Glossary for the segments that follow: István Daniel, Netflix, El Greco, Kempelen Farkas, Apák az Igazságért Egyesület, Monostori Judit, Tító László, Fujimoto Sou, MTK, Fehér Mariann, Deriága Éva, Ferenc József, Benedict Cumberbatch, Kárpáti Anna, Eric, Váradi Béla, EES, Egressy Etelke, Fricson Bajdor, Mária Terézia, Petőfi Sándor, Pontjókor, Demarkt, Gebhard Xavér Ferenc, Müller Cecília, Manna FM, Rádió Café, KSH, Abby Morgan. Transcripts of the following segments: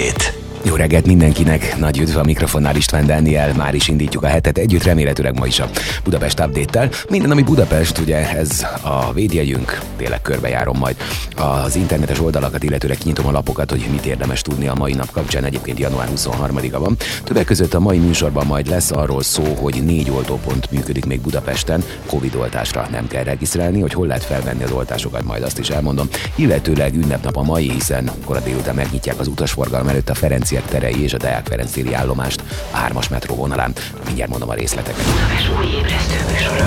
hét. Jó reggelt mindenkinek, nagy üdv a mikrofonnál István Daniel, már is indítjuk a hetet együtt, remélhetőleg ma is a Budapest update-tel. Minden, ami Budapest, ugye ez a védjegyünk, tényleg körbejárom majd az internetes oldalakat, illetőleg kinyitom a lapokat, hogy mit érdemes tudni a mai nap kapcsán, egyébként január 23-a van. Többek között a mai műsorban majd lesz arról szó, hogy 4 oltópont működik még Budapesten, Covid-oltásra nem kell regisztrálni, hogy hol lehet felvenni az oltásokat, majd azt is elmondom, illetőleg ünnepnap a mai, hiszen kora délután megnyitják az utasforgalom előtt a Ferenc terei és a Deák Ferenc téri állomást a 3-as metró vonalán. Mindjárt mondom a részleteket.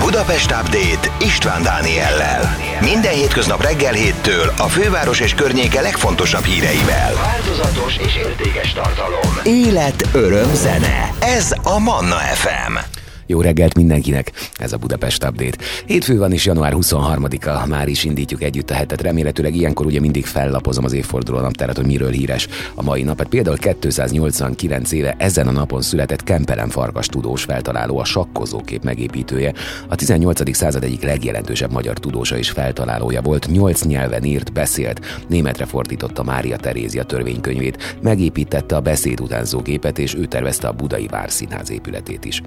Budapest Update István Dániellel. Minden hétköznap reggel 7-től a főváros és környéke legfontosabb híreivel. Változatos és értékes tartalom. Élet, öröm, zene. Ez a Manna FM. Jó reggelt mindenkinek, ez a Budapest Update. Hétfő van és január 23-a, már is indítjuk együtt a hetet. Remélhetőleg ilyenkor ugye mindig fellapozom az évforduló naptárat, hogy miről híres a mai nap. Hát például 289 éve ezen a napon született Kempelen Farkas tudós feltaláló, a sakkozókép megépítője. A 18. század egyik legjelentősebb magyar tudósa és feltalálója volt. 8 nyelven írt, beszélt, németre fordította Mária Terézia törvénykönyvét, megépítette a beszédutánzó gépet, és ő tervezte a budai Várszínház épületét is.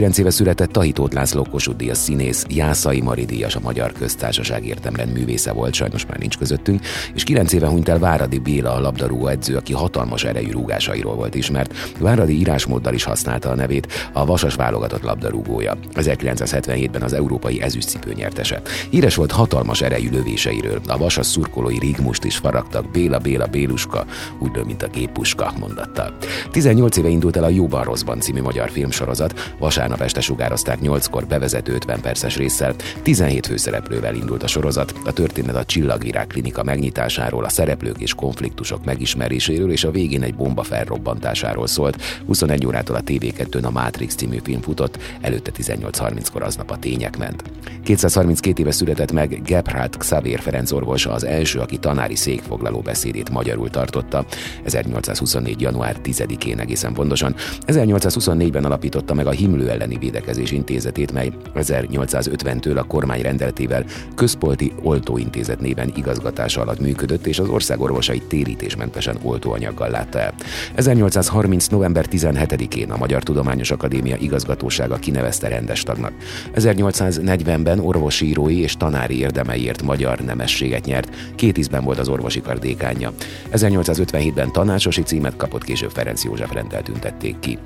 9 éve született Titót László, Kossuth Díjas színész, Jászai Mari díjas, a Magyar Köztársaság értemrend művésze volt, sajnos már nincs közöttünk, és 9 éve hunyt el Váradi Béla, a labdarúgó edző, aki hatalmas erejű rúgásairól volt ismert. Váradi írásmóddal is használta a nevét, a vasas válogatott labdarúgója. 1977-ben az európai ezüstcipő nyertese. Híres volt hatalmas erejű lövéseiről, a vasas szurkolói rigmust is faragtak, Béla, Béla, Béluska, úgy lő, mint a gépuska, mondatta. 18 éve indult el a Jó van rosszban című magyar filmsorozat, vasárnap este sugározták 8-kor bevezető 50 perces résszel, 17 főszereplővel indult a sorozat. A történet a Csillagvirág klinika megnyitásáról, a szereplők és konfliktusok megismeréséről, és a végén egy bomba felrobbantásáról szólt. 21 órától a TV2-n a Matrix című film futott, előtte 18:30-kor Aznap a tények ment. 232 éve született meg Gebhard Xavér Ferenc orvos, az első, aki tanári székfoglaló beszédét magyarul tartotta. 1824. január 10-én egészen pontosan. 1824-ben alapította meg a himlő elleni védekezés intézetét, mely 1850-től a kormány rendeletével Központi Oltóintézet néven igazgatása alatt működött, és az ország orvosait térítésmentesen oltóanyaggal látta el. 1830. november 17-én a Magyar Tudományos Akadémia igazgatósága kinevezte rendes tagnak. 1840-ben orvosírói és tanári érdemeiért magyar nemességet nyert, 2 ízben volt az orvosi kar dékánja. 1857-ben tanácsosi címet kapott, később Ferenc József rendel tüntették ki.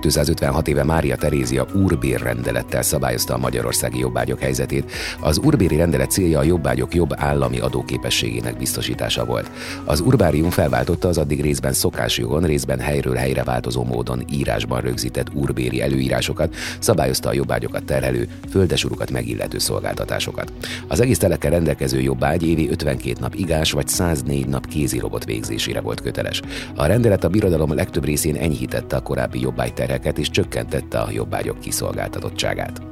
256 éve Mária Terézia úrbérrendelettel szabályozta a magyarországi jobbágyok helyzetét. Az úrbéri rendelet célja a jobbágyok jobb állami adóképességének biztosítása volt. Az urbárium felváltotta az addig részben szokásjogon, részben helyről helyre változó módon írásban rögzített úrbéri előírásokat, szabályozta a jobbágyokat terhelő, földesurukat megillető szolgáltatásokat. Az egész telekkel rendelkező jobbágy évi 52 nap igás vagy 104 nap kézirobot végzésére volt köteles. A rendelet a birodalom legtöbb részén enyhítette a korábbi jobbágy terheket, és csökkentette a jobbágyok kiszolgáltatottságát.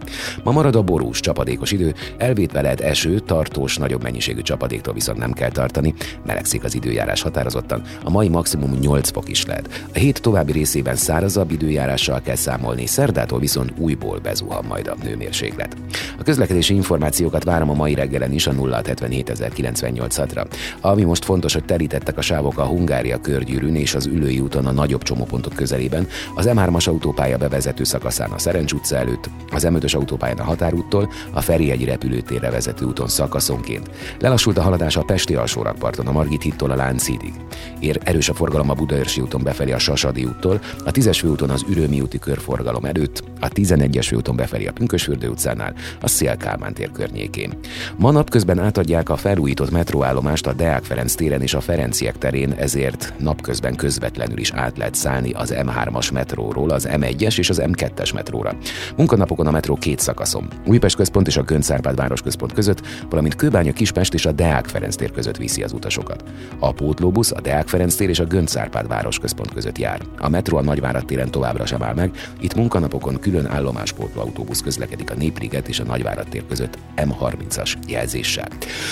Ma marad a borús, csapadékos idő, elvétve lehet eső, tartós, nagyobb mennyiségű csapadéktól viszont nem kell tartani, melegszik az időjárás határozottan, a mai maximum 8 fok is lehet. A hét további részében szárazabb időjárással kell számolni, szerdától viszont újból bezuhan majd a hőmérséklet. A közlekedési információkat várom a mai reggelen is a 0677986-ra. Ami most fontos, hogy terítettek a sávok a Hungária körgyűrűn és az Ülői úton a nagyobb csomópontok közelében, az M3 autópálya bevezető szakaszán a Szerencs utca előtt, az M5-ös autópályán a Határúttól a Ferihegyi repülőtérre vezető úton szakaszonként. Lelassult a haladás a Pesti alsórakparton, a Margit hídtól a Lánchídig. Ér erős a forgalom a Budaörsi úton befelé a Sasadi úttól, a 10-es főúton az Ürömi úti körforgalom előtt, a 11-es főúton befelé a Pünkösfürdő utcánál, a Széll Kálmán tér környékén. Ma napközben átadják a felújított metróállomást a Deák Ferenc téren és a Ferenciek terén, ezért napközben közvetlenül is át lehet szállni az M3-as metróról az M1-es és az M2-es metróra. Munkanapokon a metró 2 szakaszon, Újpest központ és a Gönc-Árpád városközpont között, valamint Kőbánya-Kispest és a Deák Ferenc tér között viszi az utasokat. A pótlóbusz a Deák Ferenc tér és a Gönc-Árpád városközpont között jár. A metró a Nagyvárad téren továbbra sem áll meg, itt munkanapokon külön állomáspótló autóbusz közlekedik a Népliget és a Nagyvárad tér között M30-as jelzéssel.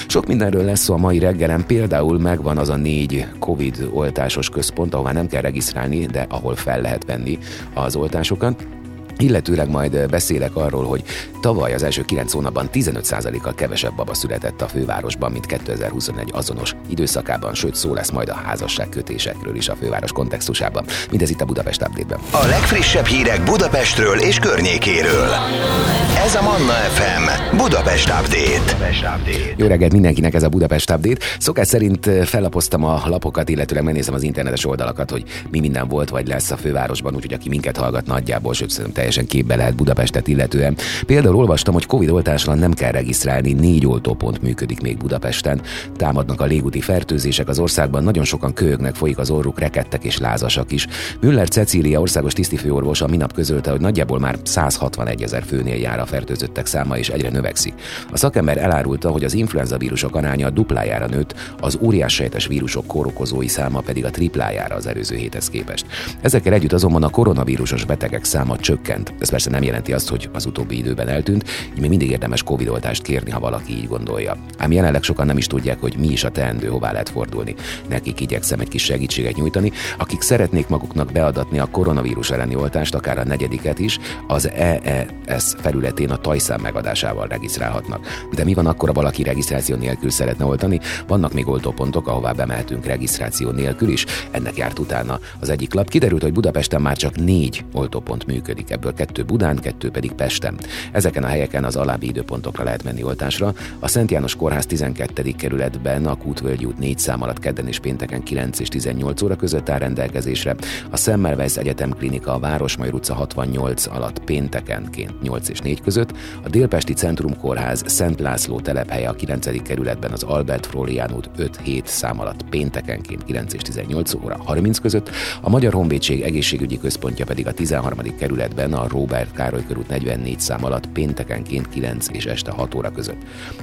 Sok mindenről lesz szó a mai reggelen, például megvan az a 4 Covid oltásos központ, ahová nem kell regisztrálni, de ahol fel lehet venni az oltásokat. Illetőleg majd beszélek arról, hogy tavaly az első 9 hónapban 15%-kal kevesebb baba született a fővárosban, mint 2021 azonos időszakában, sőt szó lesz majd a házasságkötésekről is a főváros kontextusában. Mindez itt a Budapest Update-ben. A legfrissebb hírek Budapestről és környékéről. Ez a Manna FM Budapest Update. Jó reggelt mindenkinek, ez a Budapest Update. Szokás szerint fellapoztam a lapokat, illetőleg megnézem az internetes oldalakat, hogy mi minden volt vagy lesz a fővárosban, úgyhogy aki minket hallgat nagyjából, sőt teljesen képbe lehet Budapestet illetően. Például olvastam, hogy Covid oltásra nem kell regisztrálni, 4 oltópont működik még Budapesten. Támadnak a légúti fertőzések az országban, nagyon sokan köhögnek, folyik az orruk, rekedtek és lázasak is. Müller Cecília országos tisztifőorvosa minap közölte, hogy nagyjából már 161 000 főnél jár a fertőzöttek száma és egyre növekszik. A szakember elárulta, hogy az influenza vírusok aránya a duplájára nőtt, az óriás sejtes vírusok kórokozói száma pedig a triplájára az előző héthez képest. Ezekkel együtt azonban a koronavírusos betegek száma csökkent. Ez persze nem jelenti azt, hogy az utóbbi időben eltűnt, így még mindig érdemes Covid-oltást kérni, ha valaki így gondolja. Ám jelenleg sokan nem is tudják, hogy mi is a teendő, hová lehet fordulni. Nekik igyekszem egy kis segítséget nyújtani, akik szeretnék maguknak beadatni a koronavírus elleni oltást, akár a 4-et is, az EES felületén a tajszám megadásával regisztrálhatnak. De mi van akkor, ha valaki regisztráció nélkül szeretne oltani? Vannak még oltópontok, ahová bemehetünk regisztráció nélkül is. Ennek járt utána az egyik lap. Kiderült, hogy Budapesten már csak 4 oltópont működik, ebből 2 Budán, 2 pedig Pesten. Ezeken a helyeken az alábbi időpontokra lehet menni oltásra. A Szent János Kórház 12. kerületben a Kútvölgyi út 4 szám alatt kedden és pénteken 9 és 18 óra között áll rendelkezésre. A Semmelweis Egyetem Klinika a Városmajor utca 68 alatt péntekenként 8 és 4 között. A Délpesti Centrum Kórház Szent László telephelye a 9. kerületben az Albert Flórián út 5-7 szám alatt péntekenként 9 és 18 óra 30 között. A Magyar Honvédség egészségügyi központja pedig a 13. kerületben a Róbert Károly körút 44 szám alatt péntekenként 9 és este 6 óra között.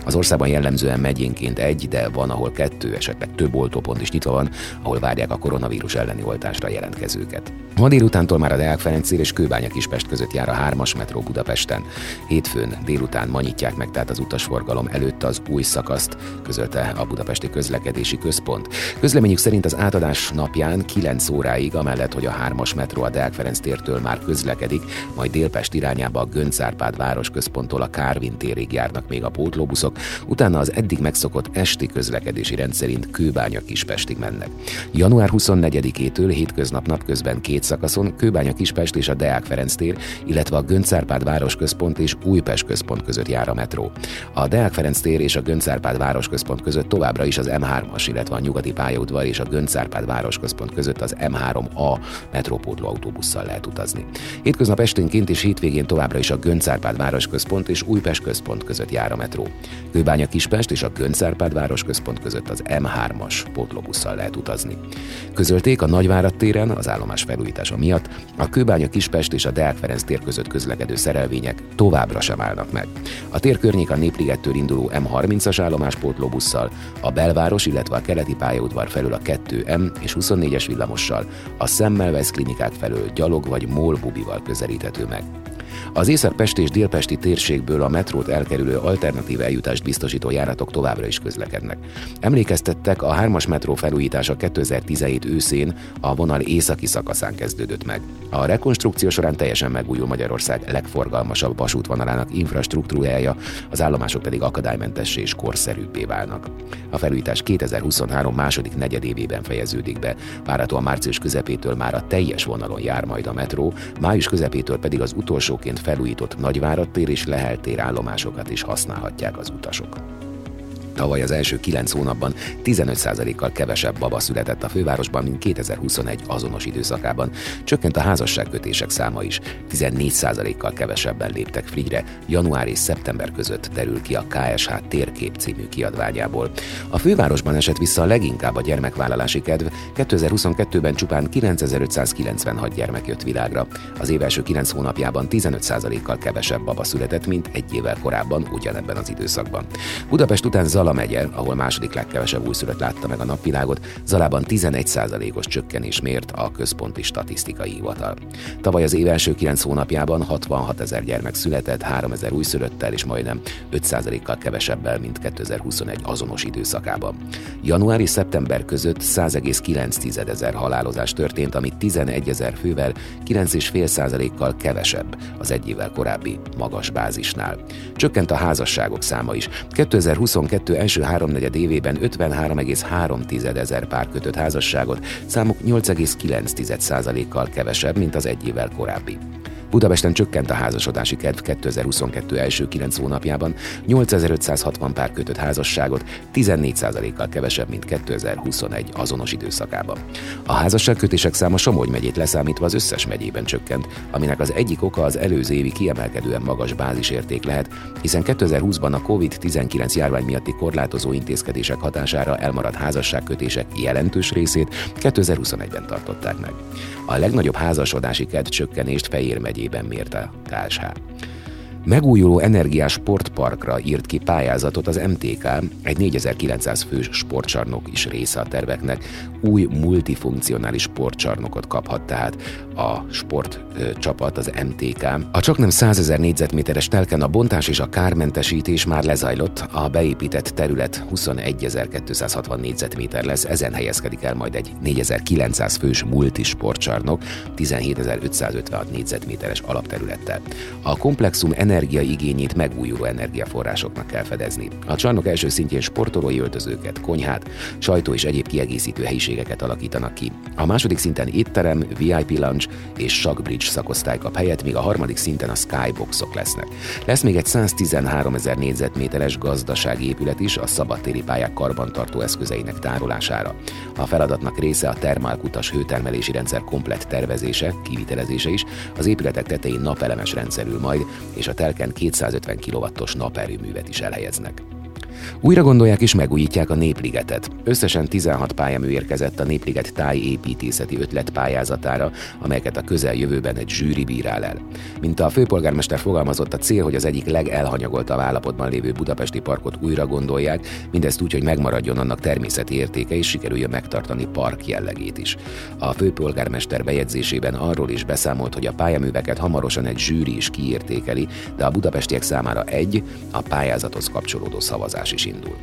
Az országban jellemzően megyénként 1, de van, ahol 2, esetleg több oltópont is nyitva van, ahol várják a koronavírus elleni oltásra jelentkezőket. Ma délutántól már a Deák Ferenctér és Kőbánya Kispest között jár a 3-as metró Budapesten. Hétfőn délután ma nyitják meg tehát az utasforgalom előtt az új szakaszt, közölte a Budapesti Közlekedési Központ. Közleményük szerint az átadás napján 9 óráig, amellett, hogy a 3-as metró a Deák Ferenctértől már közlekedik, majd Délpest irányába a Gönc Árpád városközponttól a Kárvin térig járnak még a pótlóbuszok, utána az eddig megszokott esti közlekedési rend szerint Kőbánya Kispestig mennek. Január 24-től hétköznap napközben 2 szakaszon Kőbánya Kispest és a Deák Ferenc tér, illetve a Gönc Árpád városközpont és Újpest központ között jár a metró. A Deák Ferenc tér és a Gönc Árpád városközpont között továbbra is az M3-as, illetve a Nyugati pályaudvar és a Gönc Árpád városközpont között az M3A metrópótló autóbusszal lehet utazni. Hétköznap esténként és hétvégén továbbra is a Gönc Árpád városközpont és Újpest központ között jár a metró. Kőbánya Kispest és a Gönc Árpád városközpont között az M3-as pótlóbusszal lehet utazni. Közölték, a Nagyvárad téren az állomás felújítása miatt a Kőbánya Kispest és a Deák Ferenc tér között közlekedő szerelvények továbbra sem állnak meg. A tér környék a Népligettől induló M30-as állomás pótlóbusszal, a belváros, illetve a keleti pályaudvar felől a 2M és 24-es villamossal, a Semmelweis klinikák felől gyalog vagy MOL-bubival közelíthető meg. Az északpest és délpesti térségből a metrót elkerülő alternatív eljutást biztosító járatok továbbra is közlekednek. Emlékeztettek, a 3-as metró felújítása 2017 őszén a vonal északi szakaszán kezdődött meg. A rekonstrukció során teljesen megújul Magyarország legforgalmasabb vasútvonalának infrastruktúrája, az állomások pedig akadálymentessé és korszerűbbé válnak. A felújítás 2023 második negyedévében fejeződik be. Várhatóan március közepétől már a teljes vonalon jár majd a metró, május közepétől pedig az utolsóként felújított Nagyvárad tér és Lehel tér állomásokat is használhatják az utasok. Tavaly az első 9 hónapban 15%-kal kevesebb baba született a fővárosban, mint 2021 azonos időszakában. Csökkent a házasságkötések száma is. 14%-kal kevesebben léptek frigyre. Január és szeptember között derül ki a KSH térkép című kiadványából. A fővárosban esett vissza leginkább a gyermekvállalási kedv. 2022-ben csupán 9596 gyermek jött világra. Az év első 9 hónapjában 15%-kal kevesebb baba született, mint egy évvel korábban ugyanebben az időszakban. Budapest után Zala Zala megye, ahol második legkevesebb újszülött látta meg a napvilágot, Zalában 11%-os csökkenés mért a Központi Statisztikai Hivatal. Tavaly az év első 9 hónapjában 66 000 gyermek született, 3000 újszülöttel és majdnem 5%-kal kevesebbel, mint 2021 azonos időszakában. Január és szeptember között 100,9 ezer halálozás történt, ami 11 000 fővel, 9,5%-kal kevesebb az egy évvel korábbi magas bázisnál. Csökkent a házasságok száma is. 2022 első háromnegyed évében 53,3 ezer pár kötött házasságot, számuk 8,9%-kal kevesebb, mint az egy évvel korábbi. Budapesten csökkent a házasodási kedv 2022 első 9 hónapjában, 8560 pár kötött házasságot, 14%-kal kevesebb, mint 2021 azonos időszakában. A házasságkötések száma Somogy megyét leszámítva az összes megyében csökkent, aminek az egyik oka az előző évi kiemelkedően magas bázisérték lehet, hiszen 2020-ban a COVID-19 járvány miatti korlátozó intézkedések hatására elmaradt házasságkötések jelentős részét 2021-ben tartották meg. A legnagyobb házasodási kedv csökkenést Fejér megyében mért a KSH. Megújuló energiás sportparkra írt ki pályázatot az MTK, egy 4900 fős sportcsarnok is része a terveknek. Új multifunkcionális sportcsarnokot kaphat tehát a sportcsapat, az MTK. A csaknem 100 000 négyzetméteres telken a bontás és a kármentesítés már lezajlott, a beépített terület 21 260 négyzetméter lesz, ezen helyezkedik el majd egy 4900 fős multisportcsarnok 17 556 négyzetméteres alapterülettel. A komplexum energiaigényét megújuló energiaforrásoknak kell fedezni. A csarnok első szintjén sportolói öltözőket, konyhát, sajtó és egyéb kiegészítő helyiségeket alakítanak ki. A második szinten étterem, VIP lounge és sakkbridge szakosztály kap helyet, míg a harmadik szinten a skyboxok lesznek. Lesz még egy 113 000 négyzetméteres gazdasági épület is a szabadtéri pályák karbantartó eszközeinek tárolására. A feladatnak része a termálkutas hőtermelési rendszer komplett tervezése, kivitelezése is, az épületek tetején napelemes rendszerül majd, és a telken 250 kW-os naperőművet is elhelyeznek. Újra gondolják és megújítják a Népligetet. Összesen 16 pályamű érkezett a Népliget tájépítészeti ötlet pályázatára, amelyeket a közeljövőben egy zsűri bírál el. Mint a főpolgármester fogalmazott, a cél, hogy az egyik legelhanyagoltabb állapotban lévő budapesti parkot újra gondolják, mindezt úgy, hogy megmaradjon annak természeti értéke és sikerüljön megtartani park jellegét is. A főpolgármester bejegyzésében arról is beszámolt, hogy a pályaműveket hamarosan egy zsűri is kiértékeli, de a budapestiek számára egy, a pályázathoz kapcsolódó szavazás is indul.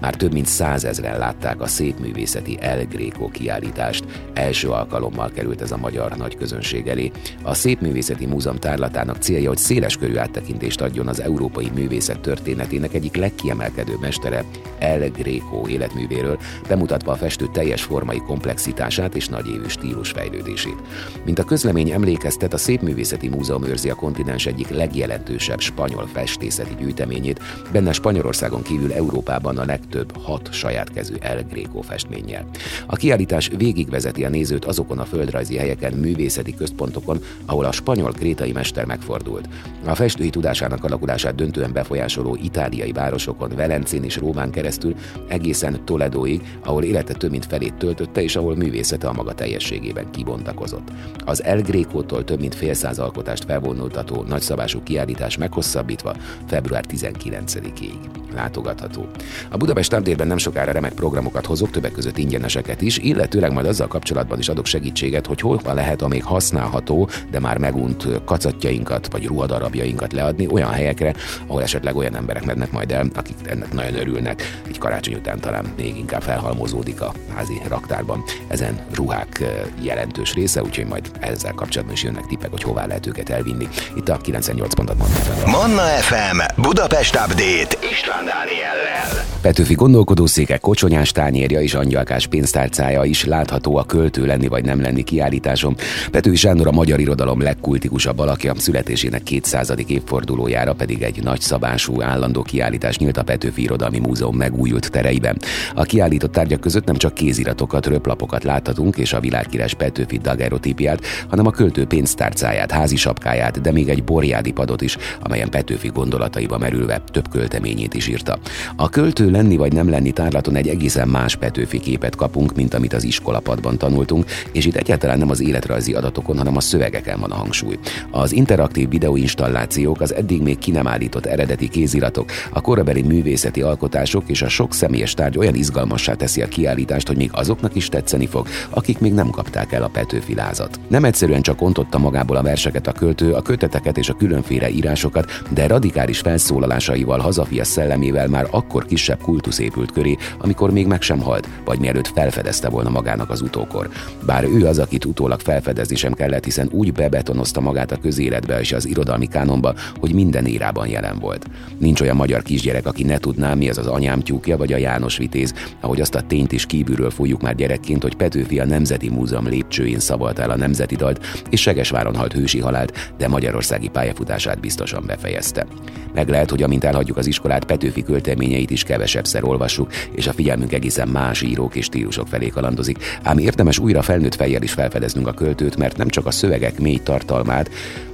Már több mint 100 000 látták a szépművészeti El Greco kiállítást. Első alkalommal került ez a magyar nagy közönség elé. A Szépművészeti Múzeum tárlatának célja, hogy széleskörű áttekintést adjon az európai művészet történetének egyik legkiemelkedőbb mestere, El Greco életművéről, bemutatva a festő teljes formai komplexitását és nagyévű stílusfejlődését. Mint a közlemény emlékeztet, a Szépművészeti Múzeum őrzi a kontinens egyik legjelentősebb spanyol festészeti gyűjteményét, benne Spanyolországon kívül Európában a legtöbb 6 sajátkezű El Greco festménnyel. A kiállítás végigvezeti a nézőt azokon a földrajzi helyeken, művészeti központokon, ahol a spanyol-krétai mester megfordult. A festői tudásának alakulását döntően befolyásoló itáliai városokon, Velencén és Rómán keresztül egészen Toledóig, ahol élete több mint felét töltötte és ahol művészete a maga teljességében kibontakozott. Az El Greco-tól több mint 150 alkotást felvonultató nagyszabású kiállítás meghosszabbítva február 19-ig látogatható. A Budapest Támtérben nem sokára remek programokat hozok, többek között ingyeneseket is, illetőleg majd azzal kapcsolatban is adok segítséget, hogy hol lehet a még használható, de már megunt kacatjainkat vagy ruhadarabjainkat leadni olyan helyekre, ahol esetleg olyan emberek mennek majd el, akik ennek nagyon örülnek. Így karácsony után talán még inkább felhalmozódik a házi raktárban ezen ruhák jelentős része, úgyhogy majd ezzel kapcsolatban is jönnek tippek, hogy hová lehet őket elvinni. Itt a 98 pontot mondtam. Manna FM Budapest Update István Dániellel. Petőfi gondolkodószéke, kocsonyás tányérja és angyalkás pénztárcája is látható a Költő lenni vagy nem lenni kiállításon. Petőfi Sándor a magyar irodalom legkultikusabb alakja, születésének 200. évfordulójára pedig egy nagyszabású állandó kiállítás nyílt a Petőfi Irodalmi Múzeum megújult tereiben. A kiállított tárgyak között nem csak kéziratokat, röplapokat láthatunk és a világkírás Petőfi daguerreotípiát, hanem a Költő pénztárcáját, házi sapkáját, de még egy borjádi padot is, amelyen Petőfi gondolataiba merülve több költeményét is írta. A Költő élő lenni vagy nem lenni tárlaton egy egészen más Petőfi képet kapunk, mint amit az iskolapadban tanultunk, és itt egyáltalán nem az életrajzi adatokon, hanem a szövegeken van a hangsúly. Az interaktív videóinstallációk, az eddig még ki nem állított eredeti kéziratok, a korabeli művészeti alkotások és a sok személyes tárgy olyan izgalmassá teszi a kiállítást, hogy még azoknak is tetszeni fog, akik még nem kapták el a Petőfi lázat. Nem egyszerűen csak ontotta magából a verseket a költő, a köteteket és a különféle írásokat, de radikális felszólalásaival, hazafias szellemével már akkor kisebb kultusz épült köré, amikor még meg sem halt, vagy mielőtt felfedezte volna magának az utókor. Bár ő az, akit utólag felfedezni sem kellett, hiszen úgy bebetonozta magát a közéletbe és az irodalmi kánonba, hogy minden érában jelen volt. Nincs olyan magyar kisgyerek, aki ne tudná, mi az az Anyám tyúkja vagy a János Vitéz, ahogy azt a tényt is kívülről fújjuk már gyerekként, hogy Petőfi a Nemzeti Múzeum lépcsőjén szavalta el a nemzeti dalt, és Segesváron halt hősi halált, de magyarországi pályafutását biztosan befejezte. Meg lehet, hogy amint elhagyjuk az iskolát, Petőfi költeményeit is kevesebbszer olvassuk, és a figyelmünk egészen más írók és stílusok felé kalandozik, ám érdemes újra felnőtt fejjel is felfedeznünk a költőt, mert nem csak a szövegek mély tartalmát,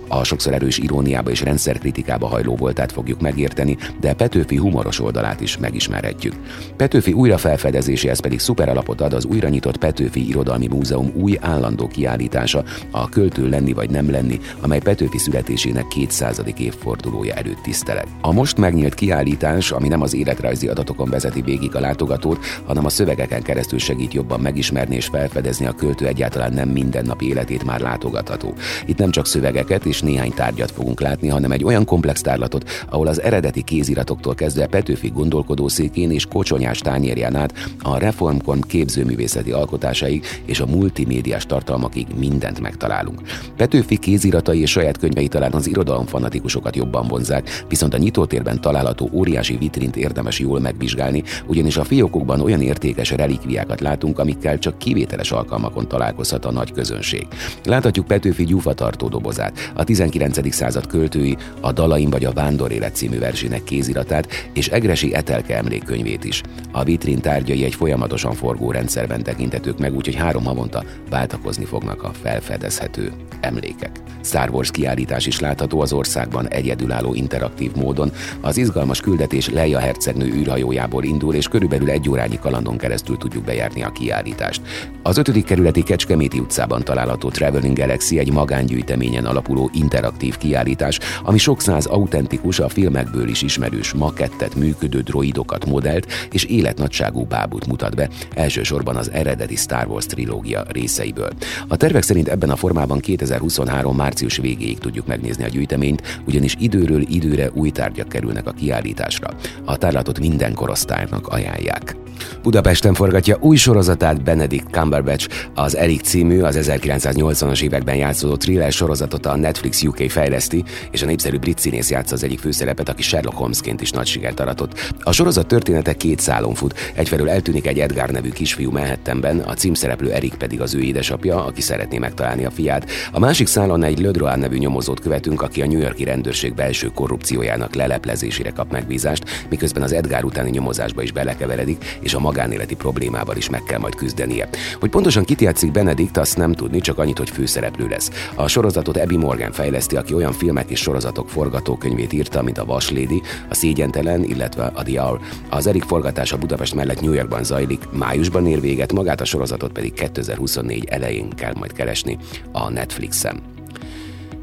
a sokszor erős iróniába és rendszerkritikába hajló voltát fogjuk megérteni, de Petőfi humoros oldalát is megismerhetjük. Petőfi újrafelfedezéséhez pedig szuper alapot ad az újra nyitott Petőfi Irodalmi Múzeum új állandó kiállítása, a Költő lenni vagy nem lenni, amely Petőfi születésének 200. évfordulója előtt tisztelet. A most megnyílt kiállítás, ami nem az életrajzi adatokon vezeti végig a látogatót, hanem a szövegeken keresztül segít jobban megismerni és felfedezni a költő egyáltalán nem mindennapi életét már látogatható. Itt nem csak szövegeket és néhány tárgyat fogunk látni, hanem egy olyan komplex tárlatot, ahol az eredeti kéziratoktól kezdve Petőfi gondolkodószékén és kocsonyás tányérján át a reformkor képzőművészeti alkotásaig és a multimédiás tartalmakig mindent megtalálunk. Petőfi kéziratai és saját könyvei talán az irodalom fanatikusokat jobban vonzák, viszont a nyitótérben található óriási vitrint érdemes jól megvizsgálni, ugyanis a fiókokban olyan értékes relikviákat látunk, amikkel csak kivételes alkalmakon találkozhat a nagy közönség. Láthatjuk Petőfi gyúfatartó dobozát, a 19. század költői, a Dalaim vagy a Vándor élet című versének kéziratát és Egressy Etelke emlékkönyvét is. A vitrin tárgyai egy folyamatosan forgó rendszerben tekintetők meg, úgyhogy 3 havonta váltakozni fognak a felfedezhető emlékek. Star Wars kiállítás is látható az országban egyedülálló interaktív módon. Az izgalmas küldetés Leia hercegnő űrhajójából indul, és körülbelül 1 órányi kalandon keresztül tudjuk bejárni a kiállítást. Az 5. kerületi Kecskeméti utcában található Traveling Galaxy egy magángyűjteményen alapuló interaktív kiállítás, ami sok száz autentikus, a filmekből is ismerős makettet, működő droidokat, modellt és életnagyságú bábút mutat be, elsősorban az eredeti Star Wars trilógia részeiből. A tervek szerint ebben a formában 2023. március végéig tudjuk megnézni a gyűjteményt, ugyanis időről időre új tárgyak kerülnek a kiállításra. A tárlatot minden korosztálynak ajánlják. Budapesten forgatja új sorozatát Benedict Cumberbatch. Az Eric című, az 1980-as években játszódó thriller sorozatot a Netflix UK fejleszti, és a népszerű brit színész játsza az egyik főszerepet, aki Sherlock Holmesként is nagy sikert aratott. A sorozat története 2 szálon fut. Egyfelől eltűnik egy Edgar nevű kisfiú Manhattanben, a címszereplő Eric pedig az ő édesapja, aki szeretné megtalálni a fiát. A másik szálon egy Le Droit nevű nyomozót követünk, aki a New York-i rendőrség belső korrupciójának leleplezésére kap megbízást, miközben az Edgar utáni nyomozásba is belekeveredik, és a magánéleti problémával is meg kell majd küzdenie. Hogy pontosan kit játszik Benedict, azt nem tudni, csak annyit, hogy főszereplő lesz. A sorozatot Abby Morgan fejleszti, aki olyan filmek és sorozatok forgatókönyvét írta, mint a Vaslédi, a Szégyentelen, illetve a The Hour. Az Eric forgatása Budapest mellett New Yorkban zajlik, májusban ér véget, magát a sorozatot pedig 2024 elején kell majd keresni a Netflixen.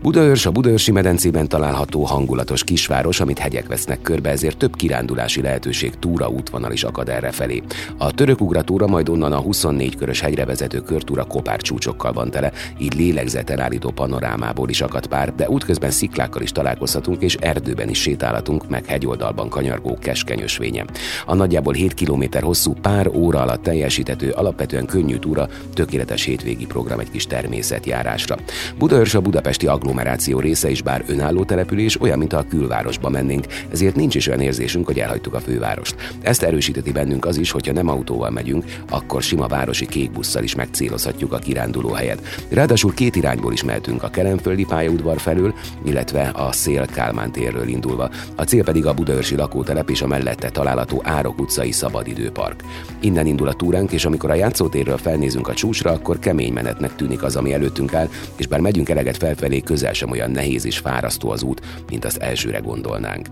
Budaörs, a budaörsi medencében található hangulatos kisváros, amit hegyek vesznek körbe, ezért több kirándulási lehetőség, túraútvonal is akad errefelé. A törökugratóra, majd onnan a 24 körös hegyre vezető körtúra kopárcsúcsokkal van tele, így lélegzetelállító panorámából is akad pár, de útközben sziklákkal is találkozhatunk, és erdőben is sétálhatunk, meg hegyoldalban kanyargó keskeny ösvényen. A nagyjából 7 km hosszú, pár óra alatt teljesíthető, alapvetően könnyű túra, tökéletes hétvégi program egy kis természetjárásra. Budaörs a budapesti agglomeráció része is, bár önálló település, olyan, mint a külvárosba mennénk, ezért nincs is olyan érzésünk, hogy elhagytuk a fővárost. Ezt erősíteti bennünk az is, hogyha nem autóval megyünk, akkor sima városi kék busszal is megcélozhatjuk a kirándulóhelyet. Ráadásul 2 irányból is mehetünk, a Kelenföldi pályaudvar felől, illetve a Szél-Kálmán térről indulva. A cél pedig a budaörsi lakótelep és a mellette található Árok utcai szabadidőpark. Innen indul a túránk, és amikor a játszótérről felnézünk a csúcsra, akkor kemény menetnek tűnik az, ami előttünk áll, és bár megyünk eleget felfelé, közel sem olyan nehéz és fárasztó az út, mint azt elsőre gondolnánk.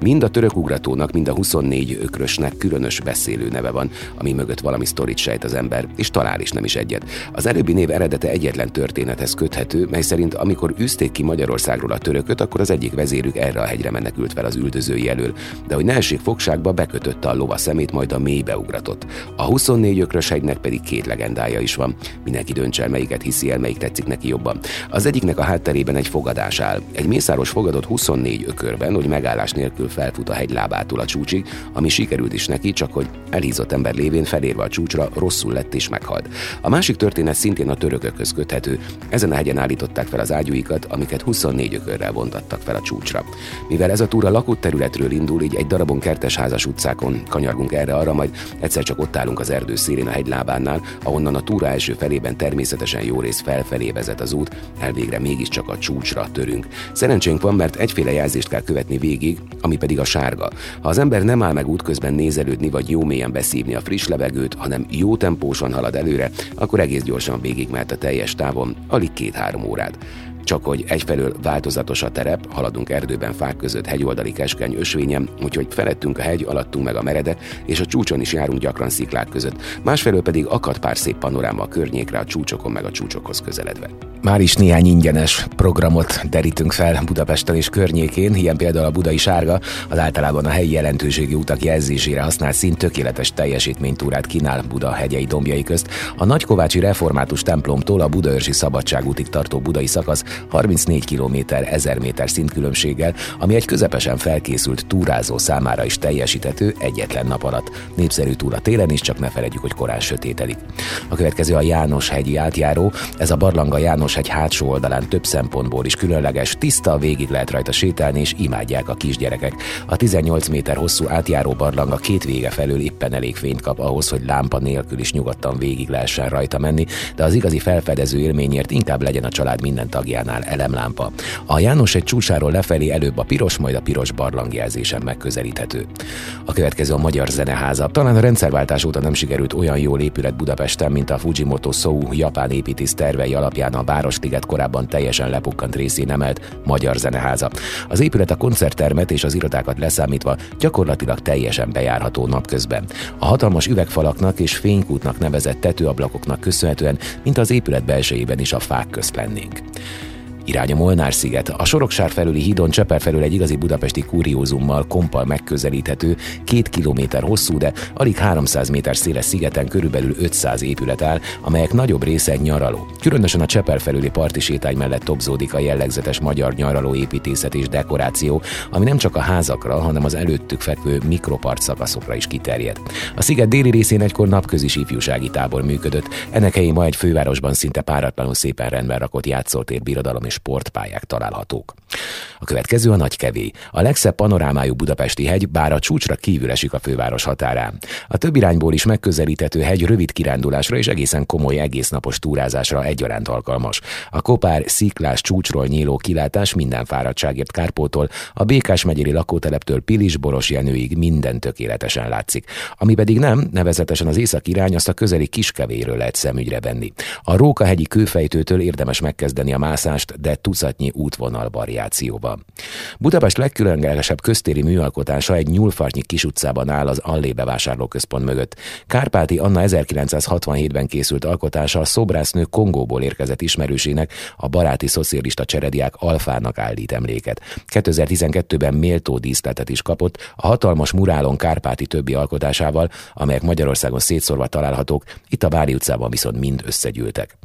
Mind a török ugratónak, mind a 24 ökrösnek különös beszélő neve van, ami mögött valami sztorit sejt az ember, és talál is nem is egyet. Az előbbi név eredete egyetlen történethez köthető, mely szerint amikor üzték ki Magyarországról a törököt, akkor az egyik vezérük erre a hegyre menekült fel az üldözői elől, de hogy ne essék fogságba, bekötötte a lova szemét, majd a mélybe ugratott. A 24 ökrös hegynek pedig két legendája is van. Mindenki döntse el, melyiket hiszi el, melyik tetszik neki jobban. Az egyiknek a hátterében egy fogadás áll. Egy mészáros fogadott 24 ökörben, hogy megállás nélkül felfut a hegy lábától a csúcsig, ami sikerült is neki, csak hogy elhízott ember lévén felérve a csúcsra rosszul lett és meghalt. A másik történet szintén a törökökhöz köthető. Ezen a hegyen állították fel az ágyúikat, amiket 24 ökörrel vontattak fel a csúcsra. Mivel ez a túra lakott területről indul, így egy darabon kertesházas utcákon kanyargunk erre-arra, majd egyszer csak ott állunk az erdő szélén a hegylábánál, ahonnan a túra első felében természetesen jó rész felfelé vezet az út, elvégre mégiscsak a csúcsra törünk. Szerencsénk van, mert egyféle jelzést kell követni végig, ami pedig a sárga. Ha az ember nem áll meg útközben nézelődni, vagy jó mélyen beszívni a friss levegőt, hanem jó tempósan halad előre, akkor egész gyorsan végigmehet a teljes távon, alig 2-3 órát. Csak hogy egyfelől változatos a terep, haladunk erdőben, fák között, hegyoldali keskeny ösvényen, úgyhogy felettünk a hegy, alattunk meg a meredek, és a csúcson is járunk gyakran sziklák között. Másfelől pedig akad pár szép panoráma a környékre, a csúcsokon meg a csúcsokhoz közeledve. Már is néhány ingyenes programot derítünk fel Budapesten és környékén, ilyen például a budai sárga, az általában a helyi jelentőségi utak jelzésére használt szín tökéletes teljesítménytúrát kínál Buda hegyei dombjai közt. A Nagykovácsi Református templomtól a Budaörsi Szabadságútig tartó budai szakasz 34 km 1000 méter szintkülönbséggel, ami egy közepesen felkészült túrázó számára is teljesíthető egyetlen nap alatt. Népszerű túra télen is, csak ne feledjük, hogy korán sötétedik. A következő a János-hegyi átjáró, ez a barlang a János-hegy hátsó oldalán több szempontból is különleges, tiszta, végig lehet rajta sétálni és imádják a kisgyerekek. A 18 méter hosszú átjáró barlang a két vége felől éppen elég fényt kap ahhoz, hogy lámpa nélkül is nyugodtan végig lehessen rajta menni, de az igazi felfedező élményért inkább legyen a család minden tagjánál elemlámpa. A János-hegy csúcsáról lefelé előbb a piros, majd a piros barlangjelzésen megközelíthető. A következő a Magyar Zeneháza. Talán a rendszerváltás óta nem sikerült olyan jól épület Budapesten, mint a Fujimoto Sou japán építész tervei alapján a Városliget korábban teljesen lepukkant részén emelt Magyar Zeneháza. Az épület a koncerttermet és az irodákat leszámítva gyakorlatilag teljesen bejárható napközben. A hatalmas üvegfalaknak és fénykútnak nevezett tetőablakoknak köszönhetően, mint az épület belsejében is a fák közt lennénk. Irány a Molnár-sziget. A Soroksár felüli hídon Cseper felül egy igazi budapesti kuriózummal, kompal megközelíthető, 2 kilométer hosszú, de alig 300 méter széles szigeten körülbelül 500 épület áll, amelyek nagyobb része nyaraló. Különösen a Cseper felüli parti sétány mellett tobzódik a jellegzetes magyar nyaraló építészet és dekoráció, ami nem csak a házakra, hanem az előttük fekvő mikropart szakaszokra is kiterjed. A sziget déli részén egykor napközi ifjúsági tábor működött, ennek helyén ma egy fővárosban szinte páratlanul szépen rendben rakott játszótér, birodalom és sportpályák találhatók. A következő a Nagykevély. A legszebb panorámájú budapesti hegy, bár a csúcsra kívül esik a főváros határán. A több irányból is megközelíthető hegy rövid kirándulásra és egészen komoly egésznapos túrázásra egyaránt alkalmas. A kopár, sziklás csúcsról nyíló kilátás minden fáradtságért kárpótol, a Békás-megyeri lakóteleptől Pilisborosjenőig minden tökéletesen látszik. Ami pedig nem, nevezetesen az északi irány, azt a közeli Kiskevélyről lehet szemügyre venni. A Rókahegyi kőfejtőtől érdemes megkezdeni a mászást, de tucatnyi útvonal variációban. Budapest legkülönlegesebb köztéri műalkotása egy nyúlfartnyi kis utcában áll az Allé bevásárlóközpont mögött. Kárpáti Anna 1967-ben készült alkotása a szobrásznő Kongóból érkezett ismerősének, a baráti szocialista cserediák Alfának állít emléket. 2012-ben méltó díszletet is kapott a hatalmas murálon Kárpáti többi alkotásával, amelyek Magyarországon szétszórva találhatók, itt a Vári utcában viszont mind összegyűltek.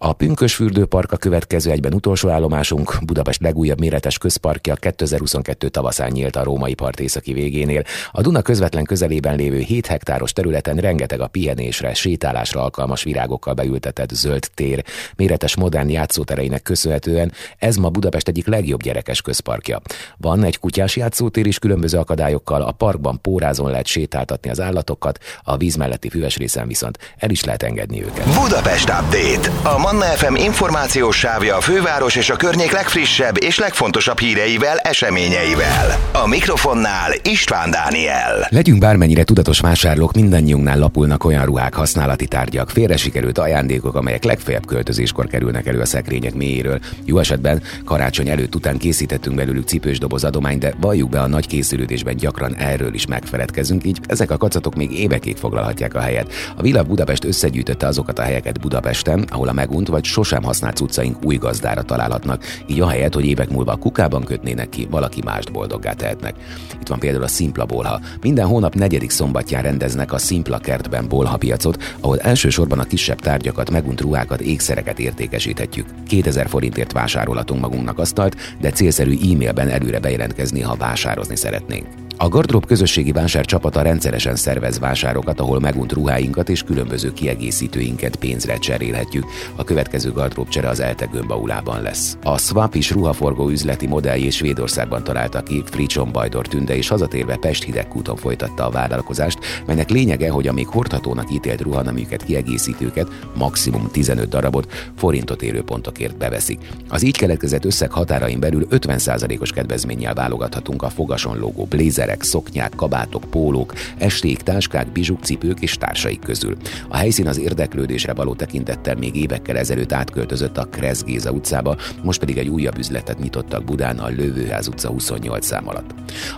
A Pünkösfürdőpark a következő egyben utolsó állomásunk, Budapest legújabb méretes közparkja 2022 tavaszán nyílt a Római part északi végénél. A Duna közvetlen közelében lévő 7 hektáros területen rengeteg a pihenésre, sétálásra alkalmas virágokkal beültetett zöld tér. Méretes modern játszótereinek köszönhetően ez ma Budapest egyik legjobb gyerekes közparkja. Van egy kutyás játszótér is különböző akadályokkal, a parkban pórázon lehet sétáltatni az állatokat, a víz melletti füves részen viszont el is lehet engedni őket. Budapest Update. Manna FM információs sávja a főváros és a környék legfrissebb és legfontosabb híreivel, eseményeivel. A mikrofonnál István Daniel. Legyünk bármennyire tudatos vásárlók, mindannyiunknál lapulnak olyan ruhák, használati tárgyak, félre sikerült ajándékok, amelyek legfeljebb költözéskor kerülnek elő a szekrények mélyéről. Jó esetben karácsony előtt után készítettünk belőlük cipős doboz adományt, de valljuk be, a nagy készülődésben gyakran erről is megfeledkezünk, így ezek a kacatok még évekig foglalhatják a helyet. A Villa Budapest összegyűjtötte azokat a helyeket Budapesten, ahol a megunt vagy sosem használt cuccaink új gazdára találhatnak, így ahelyett, hogy évek múlva a kukában kötnének ki, valaki mást boldoggá tehetnek. Itt van például a Szimpla Bolha. Minden hónap 4. szombatján rendeznek a Szimpla kertben bolha piacot, ahol elsősorban a kisebb tárgyakat, megunt ruhákat, ékszereket értékesíthetjük. 2000 forintért vásárolhatunk magunknak asztalt, de célszerű e-mailben előre bejelentkezni, ha vásározni szeretnénk. A Gardrób közösségi vásárcsapata rendszeresen szervez vásárokat, ahol megunt ruháinkat és különböző kiegészítőinket pénzre cserélhetjük. A következő gardróbcsere az ELTE Gömbaulában lesz. A Swap is ruhaforgó üzleti modelljét Svédországban találta ki Fricson Bajdor Tünde, és hazatérve Pest Hidegkúton folytatta a vállalkozást, melynek lényege, hogy a még hordhatónak ítélt ruhanaműket, kiegészítőket, maximum 15 darabot forintot érő pontokért beveszik. Az így keletkezett összeg határain belül 50%-os kedvezménnyel válogathatunk a fogason lógó blézer, szoknyák, kabátok, pólók, esték, táskák, bizsuk, cipők és társaik közül. A helyszín az érdeklődésre való tekintettel még évekkel ezelőtt átköltözött a Kressz Géza utcába, most pedig egy újabb üzletet nyitottak Budán, a Lővőház utca 28 szám alatt.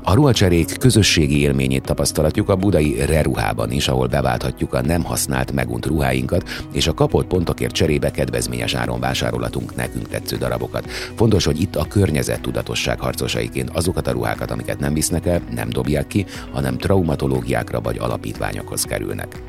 A ruhacserék közösségi élményét tapasztalatjuk a budai Reruhában is, ahol beválthatjuk a nem használt, megunt ruháinkat, és a kapott pontokért cserébe kedvezményes áron vásárolhatunk nekünk tetsző darabokat. Fontos, hogy itt a környezettudatosság harcosaiként azokat a ruhákat, amiket nem visznek el, nem dobják ki, hanem traumatológiákra vagy alapítványokhoz kerülnek.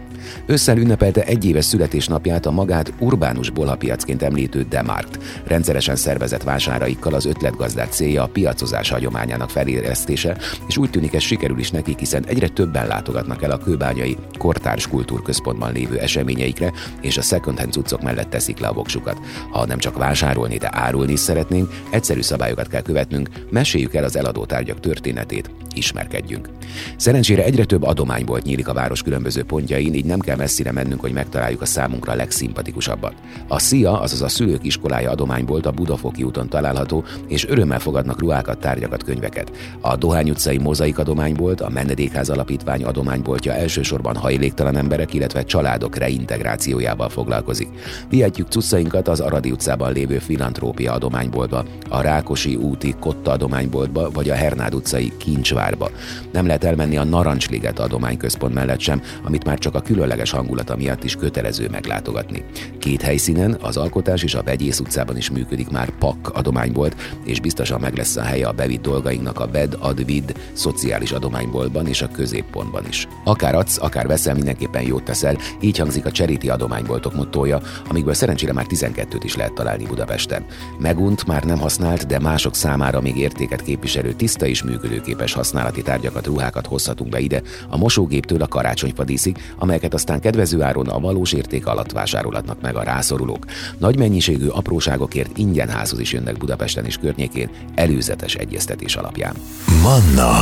Ősszel ünnepelte egyéves születésnapját a magát urbánus bolhapiacként említő Demarkt. Rendszeresen szervezett vásáraikkal az ötletgazdák célja a piacozás hagyományának felélesztése, és úgy tűnik, ez sikerül is nekik, hiszen egyre többen látogatnak el a kőbányai Kortárs Kultúrközpontban lévő eseményeikre, és a second-hand cuccok mellett teszik le a voksukat. Ha nem csak vásárolni, de árulni is szeretnénk, egyszerű szabályokat kell követnünk, meséljük el az eladó tárgyak történetét, ismerkedjünk. Szerencsére egyre több adománybolt nyílik a város különböző pontjain, így nem kell messzire mennünk, hogy megtaláljuk a számunkra a legszimpatikusabbat. A SZIA, azaz a Szülők Iskolája adománybolt a Budafoki úton található, és örömmel fogadnak ruhákat, tárgyakat, könyveket. A Dohány utcai Mozaik adománybolt, a Menedékház Alapítvány adományboltja elsősorban hajléktalan emberek, illetve családok reintegrációjával foglalkozik. Vihetjük cuccainkat az Aradi utcában lévő Filantrópia adományboltba, a Rákosi úti Kotta adományboltba, vagy a Hernád utcai Kincsvárba. Nem lehet elmenni a Narancsliget adományközpont mellett sem, amit már csak a különleges hangulata miatt is kötelező meglátogatni. Két helyszínen, az Alkotás és a Vegyész utcában is működik már PAK adománybolt, és biztosan meg lesz a helye a bevitt dolgainknak a Ved Ad Vid szociális adományboltban és a Középpontban is. Akár adsz, akár veszel, mindenképpen jót teszel, így hangzik a Cseriti adományboltok mottója, amikből szerencsére már 12-t is lehet találni Budapesten. Megunt, már nem használt, de mások számára még értéket képviselő, tiszta és működőképes használati tárgyakat, ruhákat hozhatunk be ide, a mosógéptől a karácsonyfadíszig, amelyeket aztán kedvező áron, a valós érték alatt vásárolhatnak meg a rászorulók. Nagy mennyiségű apróságokért ingyen házhoz is jönnek Budapesten és környékén, előzetes egyeztetés alapján. Manna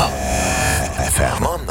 FM.